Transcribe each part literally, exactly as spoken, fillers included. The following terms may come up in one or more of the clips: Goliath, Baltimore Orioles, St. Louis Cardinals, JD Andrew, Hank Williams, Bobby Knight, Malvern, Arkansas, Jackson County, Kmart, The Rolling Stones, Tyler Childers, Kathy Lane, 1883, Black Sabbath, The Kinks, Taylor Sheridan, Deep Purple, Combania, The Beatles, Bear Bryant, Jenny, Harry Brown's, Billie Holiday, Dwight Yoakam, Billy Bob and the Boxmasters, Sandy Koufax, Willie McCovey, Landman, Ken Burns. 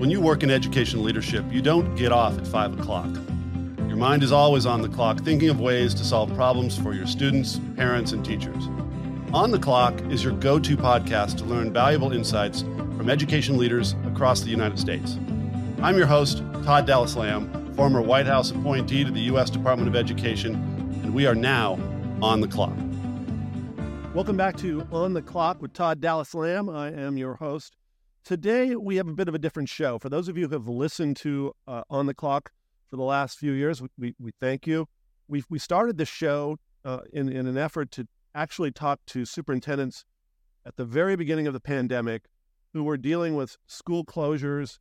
When you work in education leadership, you don't get off at five o'clock. Your mind is always on the clock, thinking of ways to solve problems for your students, parents, and teachers. On the Clock is your go-to podcast to learn valuable insights from education leaders across the United States. I'm your host, Todd Dallas Lamb, former White House appointee to the U S Department of Education, and we are now On the Clock. Welcome back to On the Clock with Todd Dallas Lamb. I am your host. Today, we have a bit of a different show. For those of you who have listened to uh, On the Clock for the last few years, we, we, we thank you. We've, we started this show uh, in, in an effort to actually talk to superintendents at the very beginning of the pandemic who were dealing with school closures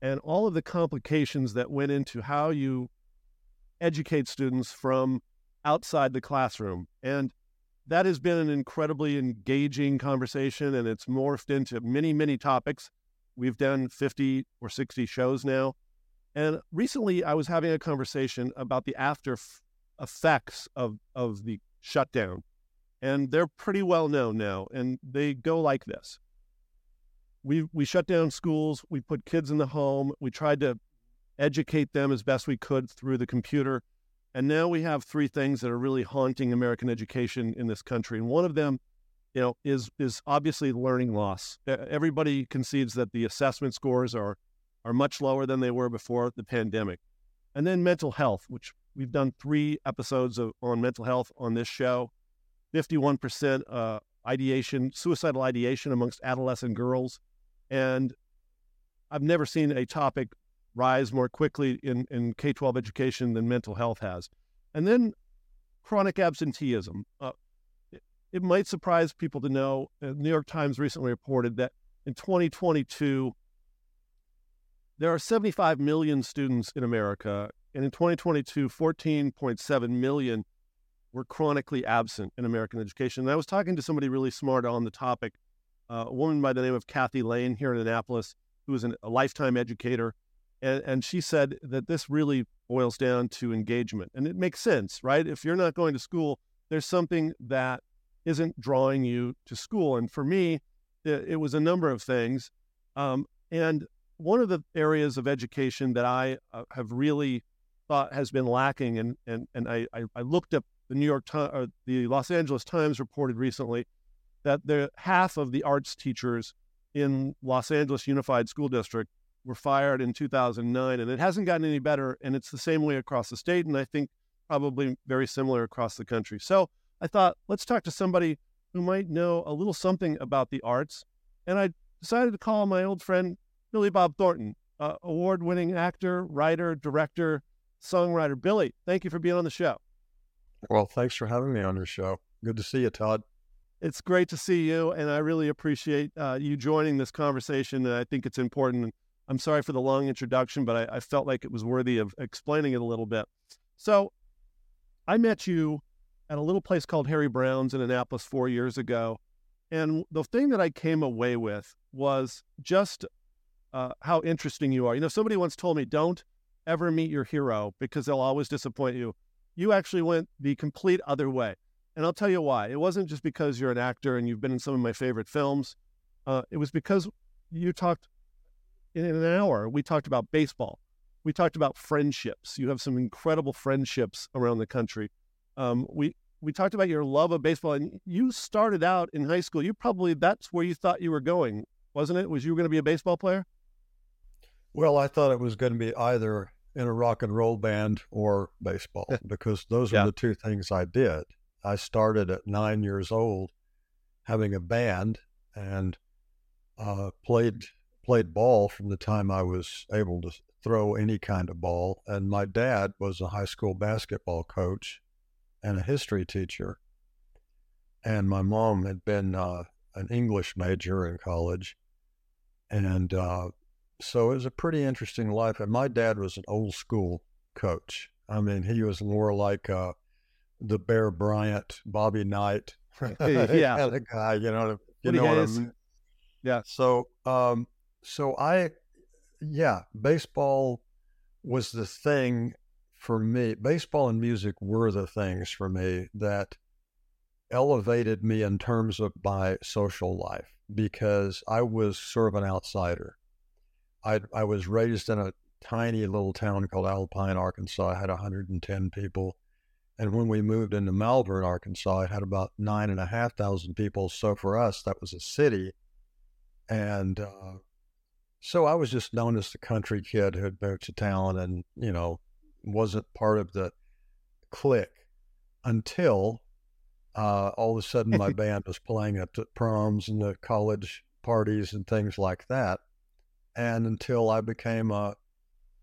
and all of the complications that went into how you educate students from outside the classroom. And that has been an incredibly engaging conversation, and it's morphed into many, many topics. We've done fifty or sixty shows now. And recently, I was having a conversation about the after effects of, of the shutdown. And they're pretty well known now, and they go like this. We, we shut down schools. We put kids in the home. We tried to educate them as best we could through the computer. And now we have three things that are really haunting American education in this country. And one of them, you know, is is obviously learning loss. Everybody concedes that the assessment scores are, are much lower than they were before the pandemic. And then mental health, which we've done three episodes of, on mental health on this show. fifty-one percent uh, ideation, suicidal ideation amongst adolescent girls. And I've never seen a topic rise more quickly in, in K twelve education than mental health has. And then chronic absenteeism. Uh, it, it might surprise people to know, the uh, New York Times recently reported that in twenty twenty-two, there are seventy-five million students in America. And in twenty twenty-two, fourteen point seven million were chronically absent in American education. And I was talking to somebody really smart on the topic, uh, a woman by the name of Kathy Lane here in Annapolis, who is an, a lifetime educator. And, and she said that this really boils down to engagement. And it makes sense, right? If you're not going to school, there's something that isn't drawing you to school. And for me, it, it was a number of things. Um, and one of the areas of education that I uh, have really thought has been lacking, and and, and I, I, I looked up the New York Times, or the Los Angeles Times reported recently that the half of the arts teachers in Los Angeles Unified School District were fired in two thousand nine, and it hasn't gotten any better, and it's the same way across the state, and I think probably very similar across the country. So I thought, let's talk to somebody who might know a little something about the arts, and I decided to call my old friend Billy Bob Thornton, uh, award-winning actor, writer, director, songwriter. Billy, thank you for being on the show. Well, thanks for having me on your show. Good to see you, Todd. It's great to see you, and I really appreciate uh, you joining this conversation, and I think it's important. I'm sorry for the long introduction, but I, I felt like it was worthy of explaining it a little bit. So I met you at a little place called Harry Brown's in Annapolis four years ago. And the thing that I came away with was just uh, how interesting you are. You know, somebody once told me, don't ever meet your hero because they'll always disappoint you. You actually went the complete other way. And I'll tell you why. It wasn't just because you're an actor and you've been in some of my favorite films. Uh, it was because you talked... In an hour, we talked about baseball. We talked about friendships. You have some incredible friendships around the country. Um, we we talked about your love of baseball, and you started out in high school. You probably, that's where you thought you were going, wasn't it? Was you going to be a baseball player? Well, I thought it was going to be either in a rock and roll band or baseball because those yeah. were the two things I did. I started at nine years old having a band and uh, played played ball from the time I was able to throw any kind of ball. And my dad was a high school basketball coach and a history teacher. And my mom had been uh, an English major in college. And uh, so it was a pretty interesting life. And my dad was an old school coach. I mean, he was more like uh, the Bear Bryant, Bobby Knight. yeah. Kind of guy, you know, you know what I mean? Yeah. So, um, So I, yeah, baseball was the thing for me. Baseball and music were the things for me that elevated me in terms of my social life because I was sort of an outsider. I I was raised in a tiny little town called Alpine, Arkansas. I had one hundred ten people. And when we moved into Malvern, Arkansas, it had about nine and a half thousand people. So for us, that was a city. And uh, so I was just known as the country kid who had moved to town and, you know, wasn't part of the clique until uh, all of a sudden my band was playing at the proms and the college parties and things like that. And until I became a,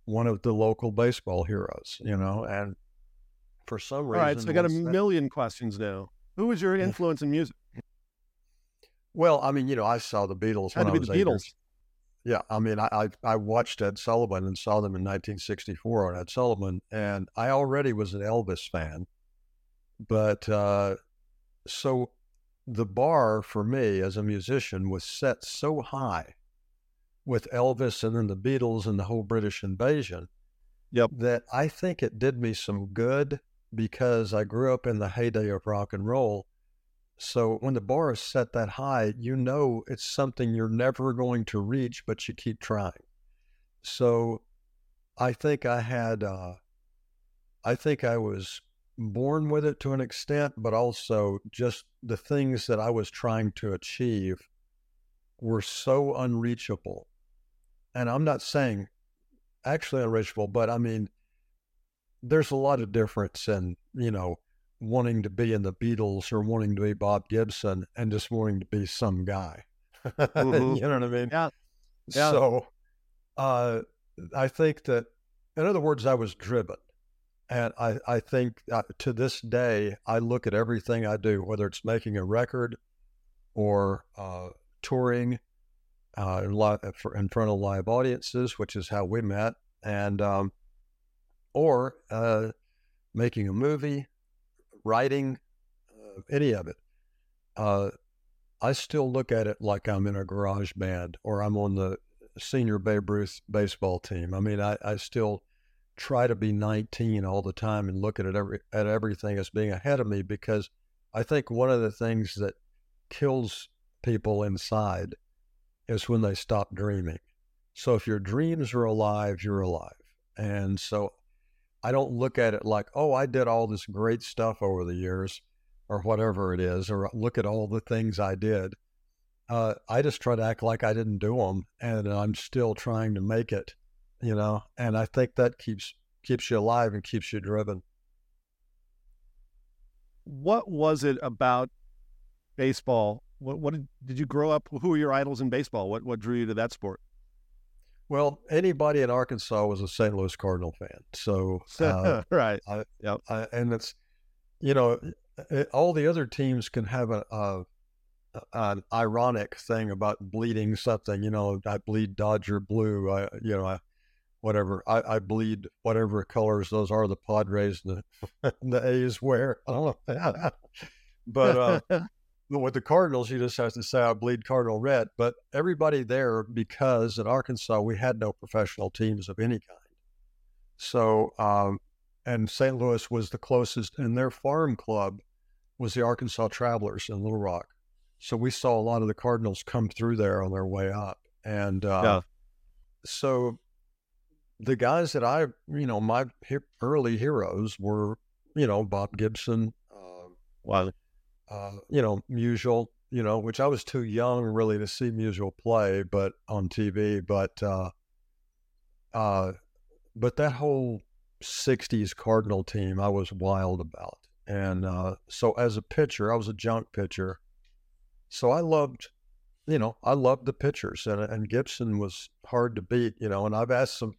one of the local baseball heroes, you know, and for some reason. All right, so I got a million that... questions now. Who was your influence in music? Well, I mean, you know, I saw the Beatles. Had when to be I was the Beatles. Years. Yeah, I mean, I, I I watched Ed Sullivan and saw them in nineteen sixty-four on Ed Sullivan, and I already was an Elvis fan. But uh, so the bar for me as a musician was set so high with Elvis and then the Beatles and the whole British invasion. Yep. That I think it did me some good because I grew up in the heyday of rock and roll. So when the bar is set that high, you know it's something you're never going to reach, but you keep trying. So I think I had, uh, I think I was born with it to an extent, but also just the things that I was trying to achieve were so unreachable. And I'm not saying... actually unreachable, but I mean, there's a lot of difference in, you know, wanting to be in the Beatles or wanting to be Bob Gibson and just wanting to be some guy. Mm-hmm. You know what I mean? Yeah. Yeah. So uh, I think that, in other words, I was driven. And I, I think uh, to this day, I look at everything I do, whether it's making a record or uh, touring, Uh, in front of live audiences, which is how we met, and um, or uh, making a movie, writing, uh, any of it. Uh, I still look at it like I'm in a garage band or I'm on the senior Babe Ruth baseball team. I mean, I, I still try to be nineteen all the time and look at it every, at everything as being ahead of me, because I think one of the things that kills people inside is when they stop dreaming. So if your dreams are alive, you're alive. And so I don't look at it like, oh, I did all this great stuff over the years or whatever it is, or look at all the things I did. Uh, I just try to act like I didn't do them, and I'm still trying to make it, you know? And I think that keeps, keeps you alive and keeps you driven. What was it about baseball? What, what did, did you grow up? Who were your idols in baseball? What what drew you to that sport? Well, anybody in Arkansas was a Saint Louis Cardinal fan. So uh, right, I, yep. I, and it's, you know, it, all the other teams can have a, a an ironic thing about bleeding something. You know, I bleed Dodger blue. I you know, I, whatever. I, I bleed whatever colors those are. The Padres, the the A's wear. I don't know, but. Uh, But with the Cardinals, you just have to say, I bleed Cardinal red. But everybody there, because in Arkansas, we had no professional teams of any kind. So, um, and Saint Louis was the closest, and their farm club was the Arkansas Travelers in Little Rock. So we saw a lot of the Cardinals come through there on their way up. And uh, yeah. So the guys that I, you know, my he- early heroes were, you know, Bob Gibson, uh, Wiley. Uh, you know, Musial, you know, which I was too young really to see Musial play, but on T V, but, uh, uh, but that whole sixties Cardinal team, I was wild about. And, uh, so as a pitcher, I was a junk pitcher. So I loved, you know, I loved the pitchers, and, and Gibson was hard to beat, you know, and I've asked some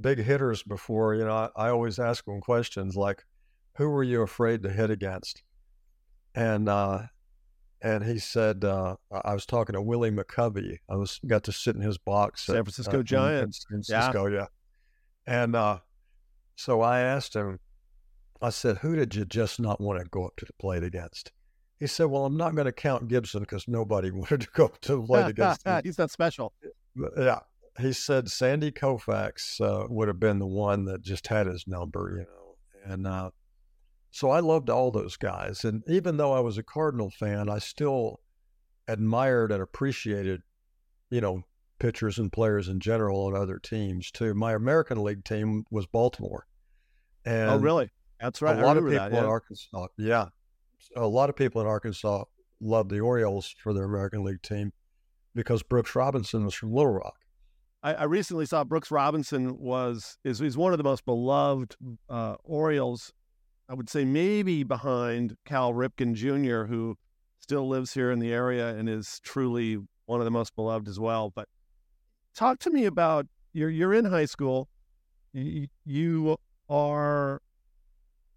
big hitters before, you know, I, I always ask them questions like, who were you afraid to hit against? And uh, and he said, uh, I was talking to Willie McCovey. I was got to sit in his box. San Francisco at, Giants. San Francisco, yeah. yeah. And uh, so I asked him, I said, who did you just not want to go up to the plate against? He said, well, I'm not going to count Gibson because nobody wanted to go up to the plate against him. He's not special. Yeah. He said Sandy Koufax uh, would have been the one that just had his number, you know. And uh so I loved all those guys. And even though I was a Cardinal fan, I still admired and appreciated, you know, pitchers and players in general on other teams too. My American League team was Baltimore. And oh, really? That's right. A lot of people that, yeah. in Arkansas, yeah, a lot of people in Arkansas loved the Orioles for their American League team because Brooks Robinson was from Little Rock. I, I recently saw Brooks Robinson was is he's one of the most beloved uh, Orioles. I would say maybe behind Cal Ripken Junior, who still lives here in the area and is truly one of the most beloved as well. But talk to me about you're you're in high school, you, you are.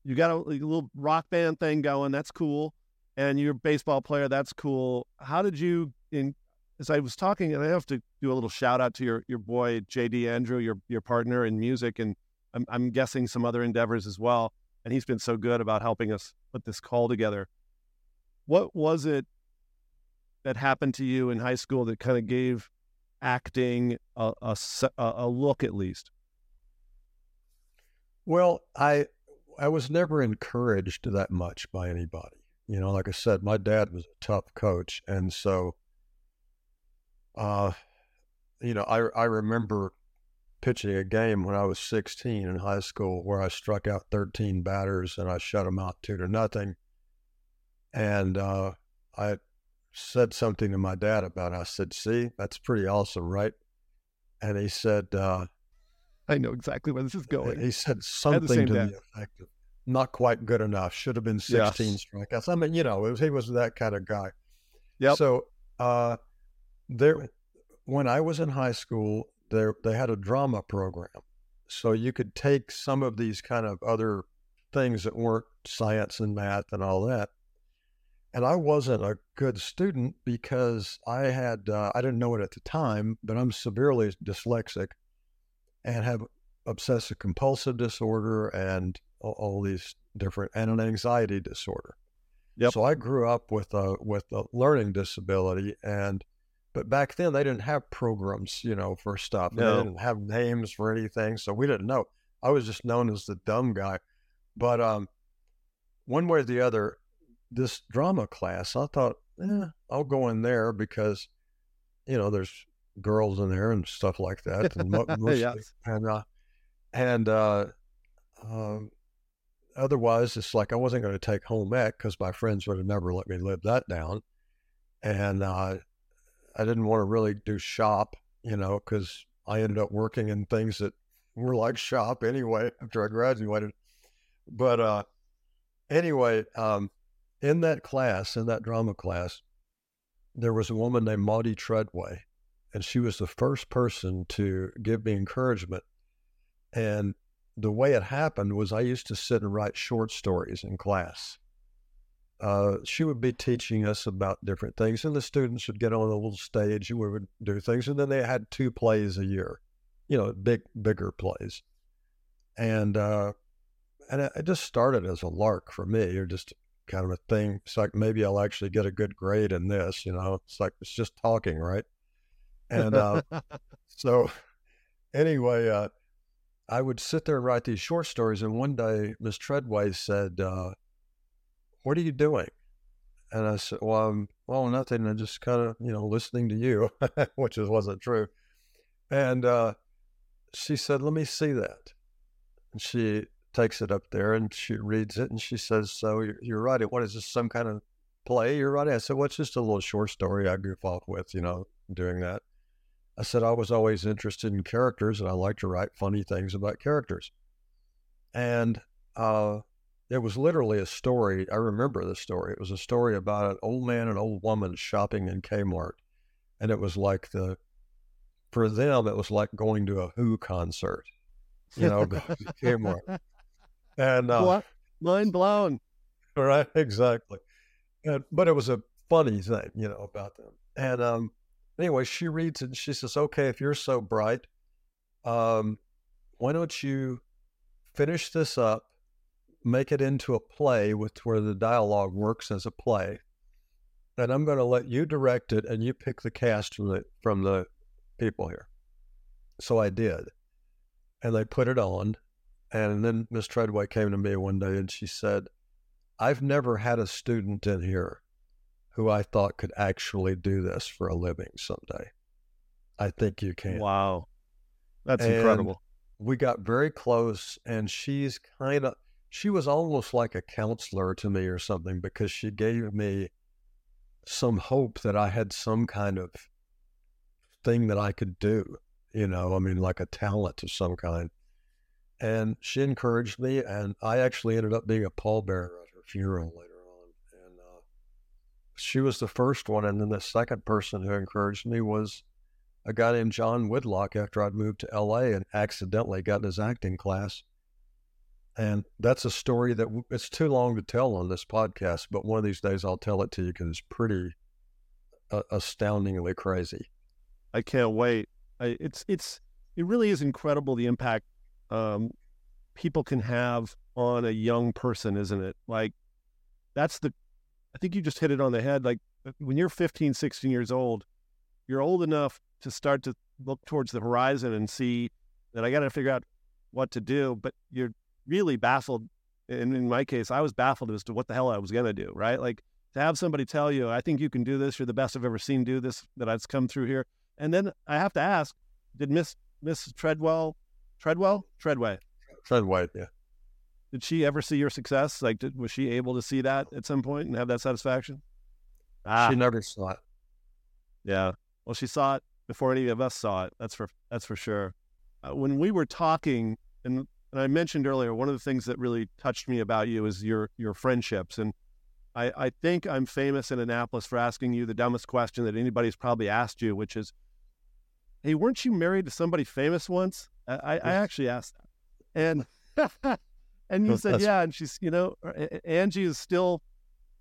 You got a, a little rock band thing going. That's cool. And you're a baseball player. That's cool. How did you, in, as I was talking, and I have to do a little shout out to your, your boy, J D Andrew, your your partner in music, and I'm, I'm guessing some other endeavors as well. And he's been so good about helping us put this call together. What was it that happened to you in high school that kind of gave acting a, a, a look at least? Well, I... I was never encouraged that much by anybody. You know, like I said, my dad was a tough coach. And so, uh, you know, I, I remember pitching a game when I was sixteen in high school where I struck out thirteen batters and I shut them out two to nothing. And uh, I said something to my dad about it. I said, see, that's pretty awesome, right? And he said, uh, I know exactly where this is going. He said something to the effect of, not quite good enough. Should have been sixteen yes. strikeouts. I mean, you know, it was, he was that kind of guy. Yep. So uh, there, when I was in high school, there they had a drama program. So you could take some of these kind of other things that weren't science and math and all that. And I wasn't a good student because I had, uh, I didn't know it at the time, but I'm severely dyslexic and have obsessive compulsive disorder and all, all these different, and an anxiety disorder. Yep. So I grew up with a, with a learning disability and, but back then they didn't have programs, you know, for stuff. No. They didn't have names for anything. So we didn't know. I was just known as the dumb guy, but, um, one way or the other, this drama class, I thought, eh, I'll go in there because, you know, there's girls in there and stuff like that, and yes. and, uh, and uh, um, otherwise it's like I wasn't going to take home ec because my friends would have never let me live that down, and uh, I didn't want to really do shop, you know, because I ended up working in things that were like shop anyway after I graduated. But uh, anyway, um, in that class, in that drama class, there was a woman named Maudie Treadway. And she was the first person to give me encouragement. And the way it happened was I used to sit and write short stories in class. Uh, she would be teaching us about different things, and the students would get on a little stage and we would do things. And then they had two plays a year, you know, big, bigger plays. And uh, and it just started as a lark for me, or just kind of a thing. It's like, maybe I'll actually get a good grade in this, you know. It's like, it's just talking, right? And uh, so anyway, uh, I would sit there and write these short stories. And one day, Miss Treadway said, uh, what are you doing? And I said, well, I'm, well nothing. I'm just kind of, you know, listening to you, which is, wasn't true. And uh, she said, let me see that. And she takes it up there and she reads it. And she says, so you're, you're writing, what is this, some kind of play you're writing? I said, well, it's just a little short story I goof off with, you know, doing that. I said, I was always interested in characters and I like to write funny things about characters. And uh, it was literally a story. I remember the story. It was a story about an old man and old woman shopping in Kmart. And it was like the, for them, it was like going to a Who concert, you know, Kmart. And uh, mind blown. Right. Exactly. And, but it was a funny thing, you know, about them. And, um, Anyway, she reads it and she says, okay, if you're so bright, um, why don't you finish this up, make it into a play with where the dialogue works as a play. And I'm going to let you direct it and you pick the cast from the, from the people here. So I did. And they put it on. And then Miss Treadway came to me one day and she said, I've never had a student in here who I thought could actually do this for a living someday. I Think You Can. Wow. That's and incredible. We got very close, and she's kind of, she was almost like a counselor to me or something, because she gave me some hope that I had some kind of thing that I could do, you know, I mean, like a talent of some kind. And she encouraged me, and I actually ended up being a pallbearer at her funeral later on. And uh, she was the first one, and then the second person who encouraged me was a guy named John Woodlock after I'd moved to L A and accidentally got in his acting class. And that's a story that w- it's too long to tell on this podcast, but one of these days I'll tell it to you because it's pretty uh, astoundingly crazy. I can't wait. I, it's it's it really is incredible, the impact um, people can have on a young person, isn't it? Like, that's the, I think you just hit it on the head. Like, when you're fifteen, sixteen years old, you're old enough to start to look towards the horizon and see that I got to figure out what to do, but you're really baffled. And in my case, I was baffled as to what the hell I was going to do, right? Like, to have somebody tell you, I think you can do this, you're the best I've ever seen do this, that I've come through here. And then I have to ask, did Miss Miss Treadwell, Treadwell? Treadway. Treadway, yeah. Did she ever see your success? Like, did, was she able to see that at some point and have that satisfaction? Ah. She never saw it. Yeah. Well, she saw it before any of us saw it. That's for that's for sure. Uh, when we were talking, and, and I mentioned earlier, one of the things that really touched me about you is your your friendships. And I, I think I'm famous in Annapolis for asking you the dumbest question that anybody's probably asked you, which is, hey, weren't you married to somebody famous once? I, I, I actually asked that. And and you said, yeah, and she's, you know, Angie is still,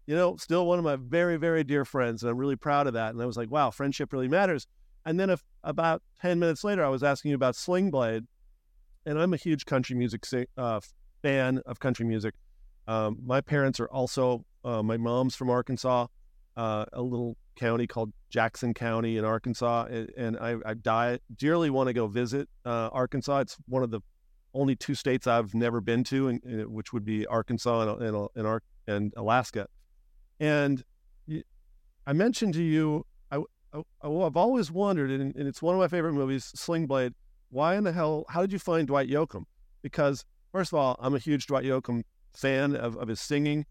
you know, still one of my very, very dear friends, and I'm really proud of that. And I was like, wow, friendship really matters. And then if, about ten minutes later, I was asking you about Sling Blade, and I'm a huge country music uh, fan of country music. Um, my parents are also, uh, my mom's from Arkansas, uh, a little county called Jackson County in Arkansas. And, and I, I die, dearly want to go visit uh, Arkansas. It's one of the only two states I've never been to, and, and which would be Arkansas and, and, and, and Alaska. And I mentioned to you, I, I, I've always wondered, and, and it's one of my favorite movies, Sling Blade, why in the hell, how did you find Dwight Yoakam? Because, first of all, I'm a huge Dwight Yoakam fan of, of his singing,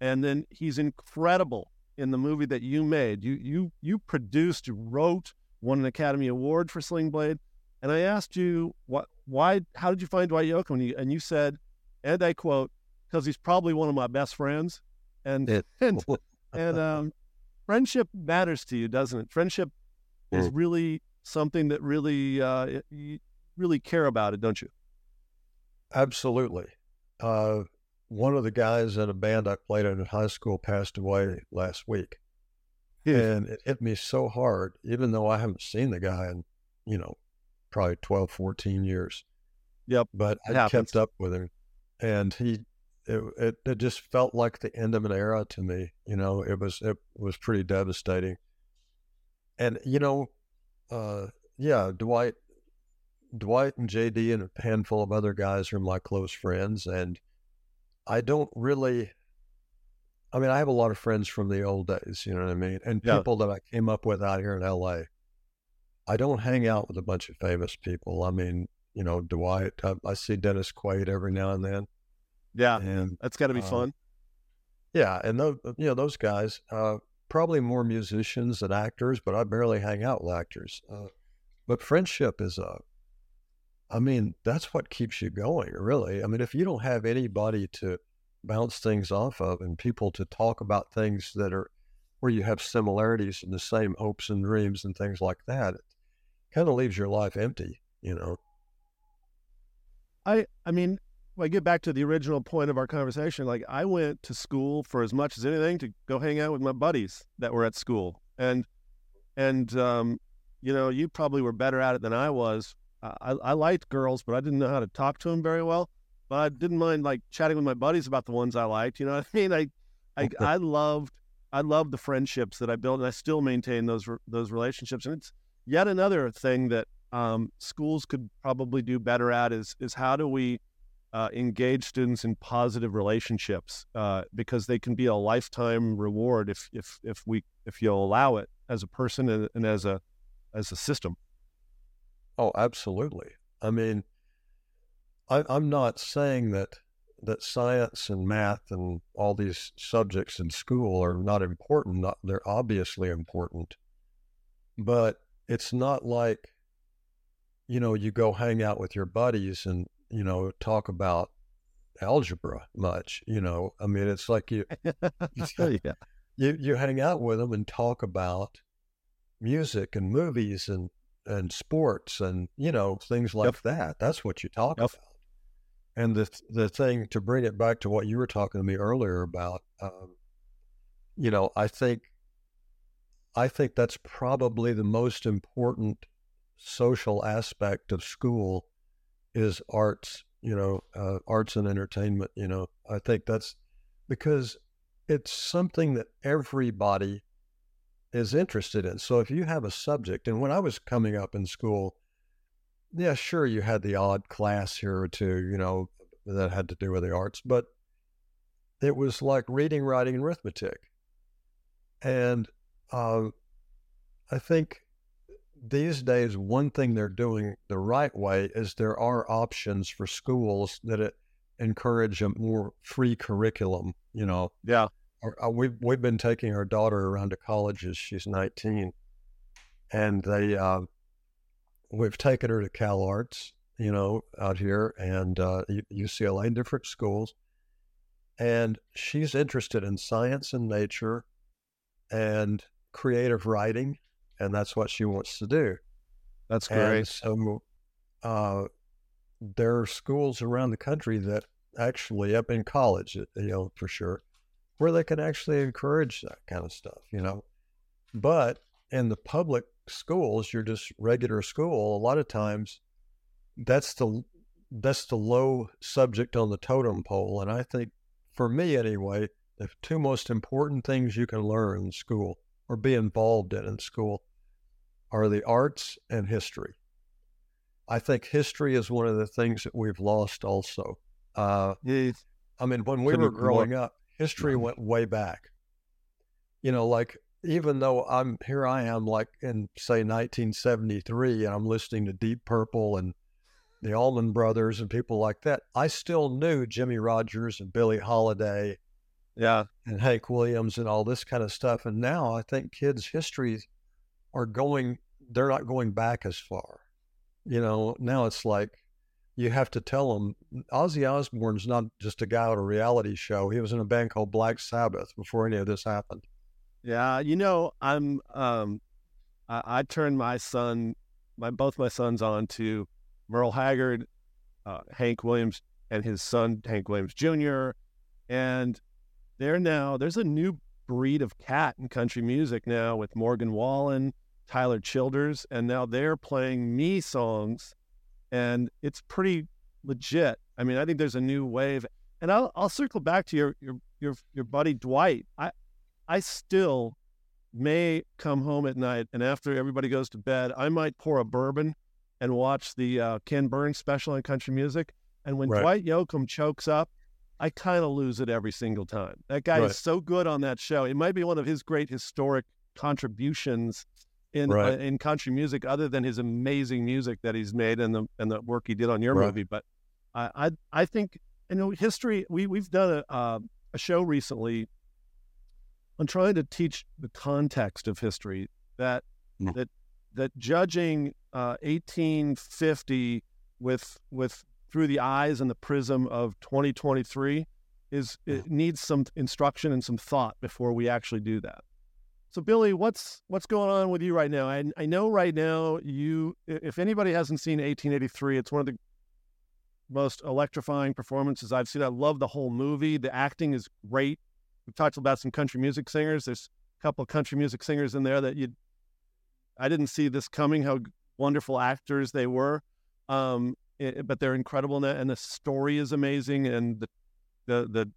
and then he's incredible in the movie that you made. You you you produced, you wrote, won an Academy Award for Sling Blade, and I asked you what, why, how did you find Dwight Yoakam? And you, and you said, and I quote, "Because he's probably one of my best friends," and it, and and um, friendship matters to you, doesn't it? Friendship mm. is really something that really uh, you really care about it, don't you? Absolutely. Uh, One of the guys in a band I played in high school passed away last week. Yeah. And it hit me so hard, even though I haven't seen the guy in, you know, probably twelve, fourteen years. Yep. But I happens. kept up with him. And he, it, it, it just felt like the end of an era to me. You know, it was, it was pretty devastating. And, you know, uh, yeah, Dwight, Dwight and J D and a handful of other guys are my close friends. And I don't really, I mean, I have a lot of friends from the old days, you know what I mean? And yeah. people that I came up with out here in L A. I don't hang out with a bunch of famous people. I mean, you know, Dwight, I, I see Dennis Quaid every now and then. Yeah, and, that's got to be uh, fun. Yeah, and those, you know, those guys, uh, probably more musicians than actors, but I barely hang out with actors. Uh, but friendship is a, I mean, that's what keeps you going, really. I mean, if you don't have anybody to bounce things off of and people to talk about things that are where you have similarities and the same hopes and dreams and things like that, it kind of leaves your life empty, you know? I I mean, when I get back to the original point of our conversation, like, I went to school for as much as anything to go hang out with my buddies that were at school. And, and um, you know, you probably were better at it than I was. I, I liked girls, but I didn't know how to talk to them very well. But I didn't mind, like, chatting with my buddies about the ones I liked. You know what I mean? I, I, I loved, I loved the friendships that I built, and I still maintain those those relationships. And it's yet another thing that um, schools could probably do better at is is how do we uh, engage students in positive relationships, uh, because they can be a lifetime reward if if if we if you'll allow it as a person and, and as a as a system. Oh, absolutely. I mean, I, I'm not saying that that science and math and all these subjects in school are not important. Not, they're obviously important, but it's not like, you know, you go hang out with your buddies and, you know, talk about algebra much, you know, I mean, it's like you, yeah. you, you hang out with them and talk about music and movies and, and sports and, you know, things like yep. that. That's what you talk yep. about. And the the thing, to bring it back to what you were talking to me earlier about, um, you know, I think, I think that's probably the most important social aspect of school is arts, you know, uh, arts and entertainment, you know. I think that's because it's something that everybody is interested in. So if you have a subject, and when I was coming up in school, yeah, sure, you had the odd class here or two, you know, that had to do with the arts, but it was like reading, writing, and arithmetic. And uh, I think these days, one thing they're doing the right way is there are options for schools that it encourage a more free curriculum, you know. Yeah. Or, uh, we've, we've been taking our daughter around to colleges. She's nineteen. And they... Uh, We've taken her to CalArts, you know, out here and uh, U C L A, different schools. And she's interested in science and nature and creative writing. And that's what she wants to do. That's great. And so uh, there are schools around the country that actually, up in college, you know, for sure, where they can actually encourage that kind of stuff, you know. But in the public schools, you're just regular school, a lot of times that's the that's the low subject on the totem pole. And I think, for me anyway, the two most important things you can learn in school or be involved in in school are the arts and history. I think history is one of the things that we've lost also. Uh, yes. I mean, when we were growing up, history went way back. You know, like, even though I'm here, I am like in, say, nineteen seventy-three, and I'm listening to Deep Purple and the Allman Brothers and people like that. I still knew Jimmy Rogers and Billie Holiday, yeah, and Hank Williams and all this kind of stuff. And now I think kids' histories are going; they're not going back as far. You know, now it's like you have to tell them Ozzy Osbourne's not just a guy on a reality show. He was in a band called Black Sabbath before any of this happened. Yeah, you know, I'm. Um, I, I turned my son, my both my sons, on to Merle Haggard, uh, Hank Williams, and his son Hank Williams Junior And they're now there's a new breed of cat in country music now with Morgan Wallen, Tyler Childers, and now they're playing me songs, and it's pretty legit. I mean, I think there's a new wave, and I'll I'll circle back to your your your your buddy Dwight. I. I still may come home at night, and after everybody goes to bed, I might pour a bourbon and watch the uh, Ken Burns special on country music. And when right. Dwight Yoakam chokes up, I kind of lose it every single time. That guy right. is so good on that show. It might be one of his great historic contributions in right. uh, in country music, other than his amazing music that he's made and the and the work he did on your right. movie. But I, I I think, you know, history. We we've done a uh, a show recently. I'm trying to teach the context of history, that mm. that that judging uh, eighteen fifty with with through the eyes and the prism of twenty twenty-three is mm. it needs some instruction and some thought before we actually do that. So, Billy, what's what's going on with you right now? I I know right now you, if anybody hasn't seen eighteen eighty-three, it's one of the most electrifying performances I've seen. I love the whole movie. The acting is great. We've talked about some country music singers. There's a couple of country music singers in there that you, I didn't see this coming, how wonderful actors they were. Um, it, but they're incredible. In that, and the story is amazing. And the, the, the,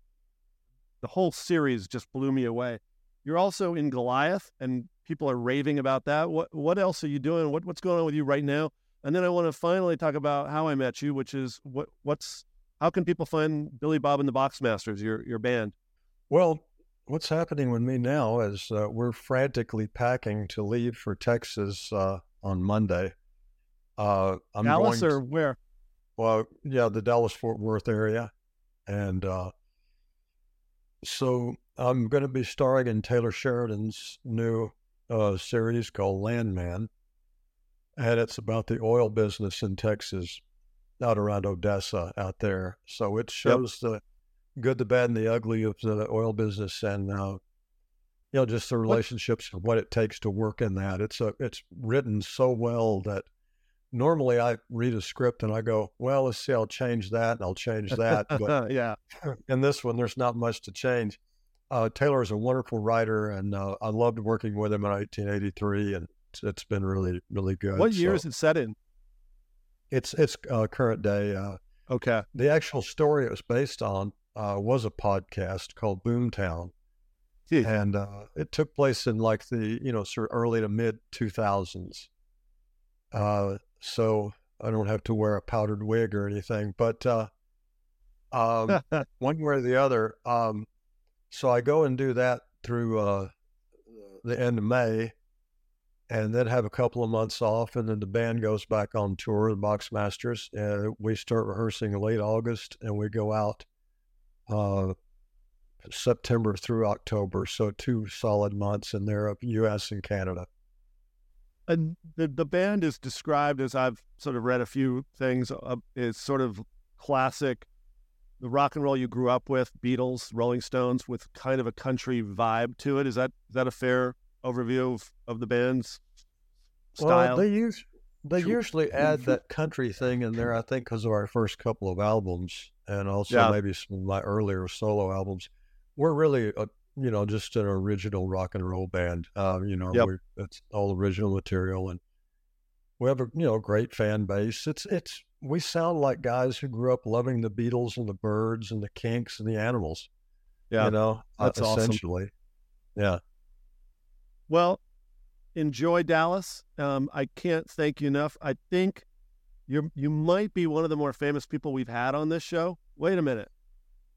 the whole series just blew me away. You're also in Goliath, and people are raving about that. What, what else are you doing? What, what's going on with you right now? And then I want to finally talk about how I met you, which is what, what's, how can people find Billy Bob and the Boxmasters, your, your band? Well, what's happening with me now is uh, we're frantically packing to leave for Texas uh, on Monday. Uh, I'm Dallas going or to, where? Well, yeah, the Dallas-Fort Worth area. And uh, so I'm going to be starring in Taylor Sheridan's new uh, series called Landman. And it's about the oil business in Texas, out around Odessa out there. So it shows yep. the good, the bad, and the ugly of the oil business, and uh, you know, just the relationships and what it takes to work in that. It's a, it's written so well that normally I read a script and I go, well, let's see, I'll change that and I'll change that. But yeah, in this one, there's not much to change. Uh, Taylor is a wonderful writer, and uh, I loved working with him in eighteen eighty-three, and it's, it's been really, really good. What year so, is it set in? It's it's uh, current day. Uh, okay. The actual story it was based on uh, was a podcast called Boomtown. Jeez. And uh, it took place in like the, you know, sort of early to mid two thousands. Uh, so I don't have to wear a powdered wig or anything, but uh, um, one way or the other. Um, so I go and do that through uh, the end of May, and then have a couple of months off, and then the band goes back on tour, the Boxmasters, and we start rehearsing in late August, and we go out uh, September through October, so two solid months in there, U S and Canada. And the, the band is described, as I've sort of read a few things, uh, is sort of classic, the rock and roll you grew up with, Beatles, Rolling Stones, with kind of a country vibe to it. Is that is that a fair overview of, of the band's style? Well, they use, they usually add that country thing in there, I think, because of our first couple of albums, and also yeah. maybe some of my earlier solo albums. We're really, a, you know, just an original rock and roll band. Uh, you know, yep. we're, it's all original material, and we have a you know great fan base. It's it's we sound like guys who grew up loving the Beatles and the Birds and the Kinks and the Animals. Yeah, you know, that's uh, awesome. Essentially, yeah. Well, enjoy Dallas. Um, I can't thank you enough. I think you you might be one of the more famous people we've had on this show. Wait a minute.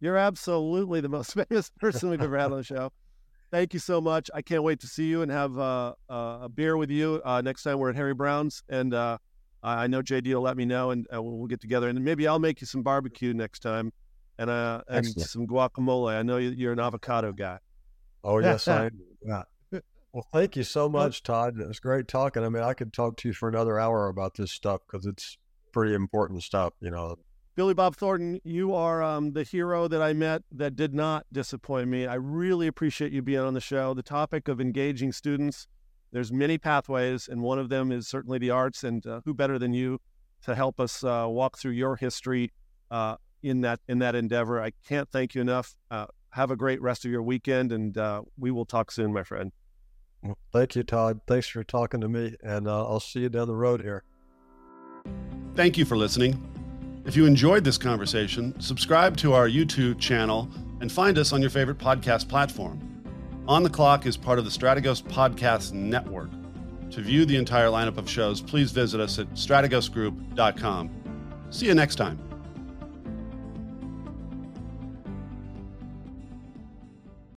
You're absolutely the most famous person we've ever had on the show. Thank you so much. I can't wait to see you and have uh, uh, a beer with you uh, next time we're at Harry Brown's. And uh, I know J D will let me know, and uh, we'll get together. And maybe I'll make you some barbecue next time, and, uh, and some guacamole. I know you're an avocado guy. Oh, yes, I am. Yeah. Well, thank you so much, Todd. It was great talking. I mean, I could talk to you for another hour about this stuff because it's pretty important stuff, you know. Billy Bob Thornton, you are um, the hero that I met that did not disappoint me. I really appreciate you being on the show. The topic of engaging students, there's many pathways, and one of them is certainly the arts, and uh, who better than you to help us uh, walk through your history uh, in that in that endeavor. I can't thank you enough. Uh, have a great rest of your weekend, and uh, we will talk soon, my friend. Thank you, Todd. Thanks for talking to me, and uh, I'll see you down the road here. Thank you for listening. If you enjoyed this conversation, subscribe to our YouTube channel and find us on your favorite podcast platform. On the Clock is part of the Strategos Podcast Network. To view the entire lineup of shows, please visit us at strategos group dot com. See you next time.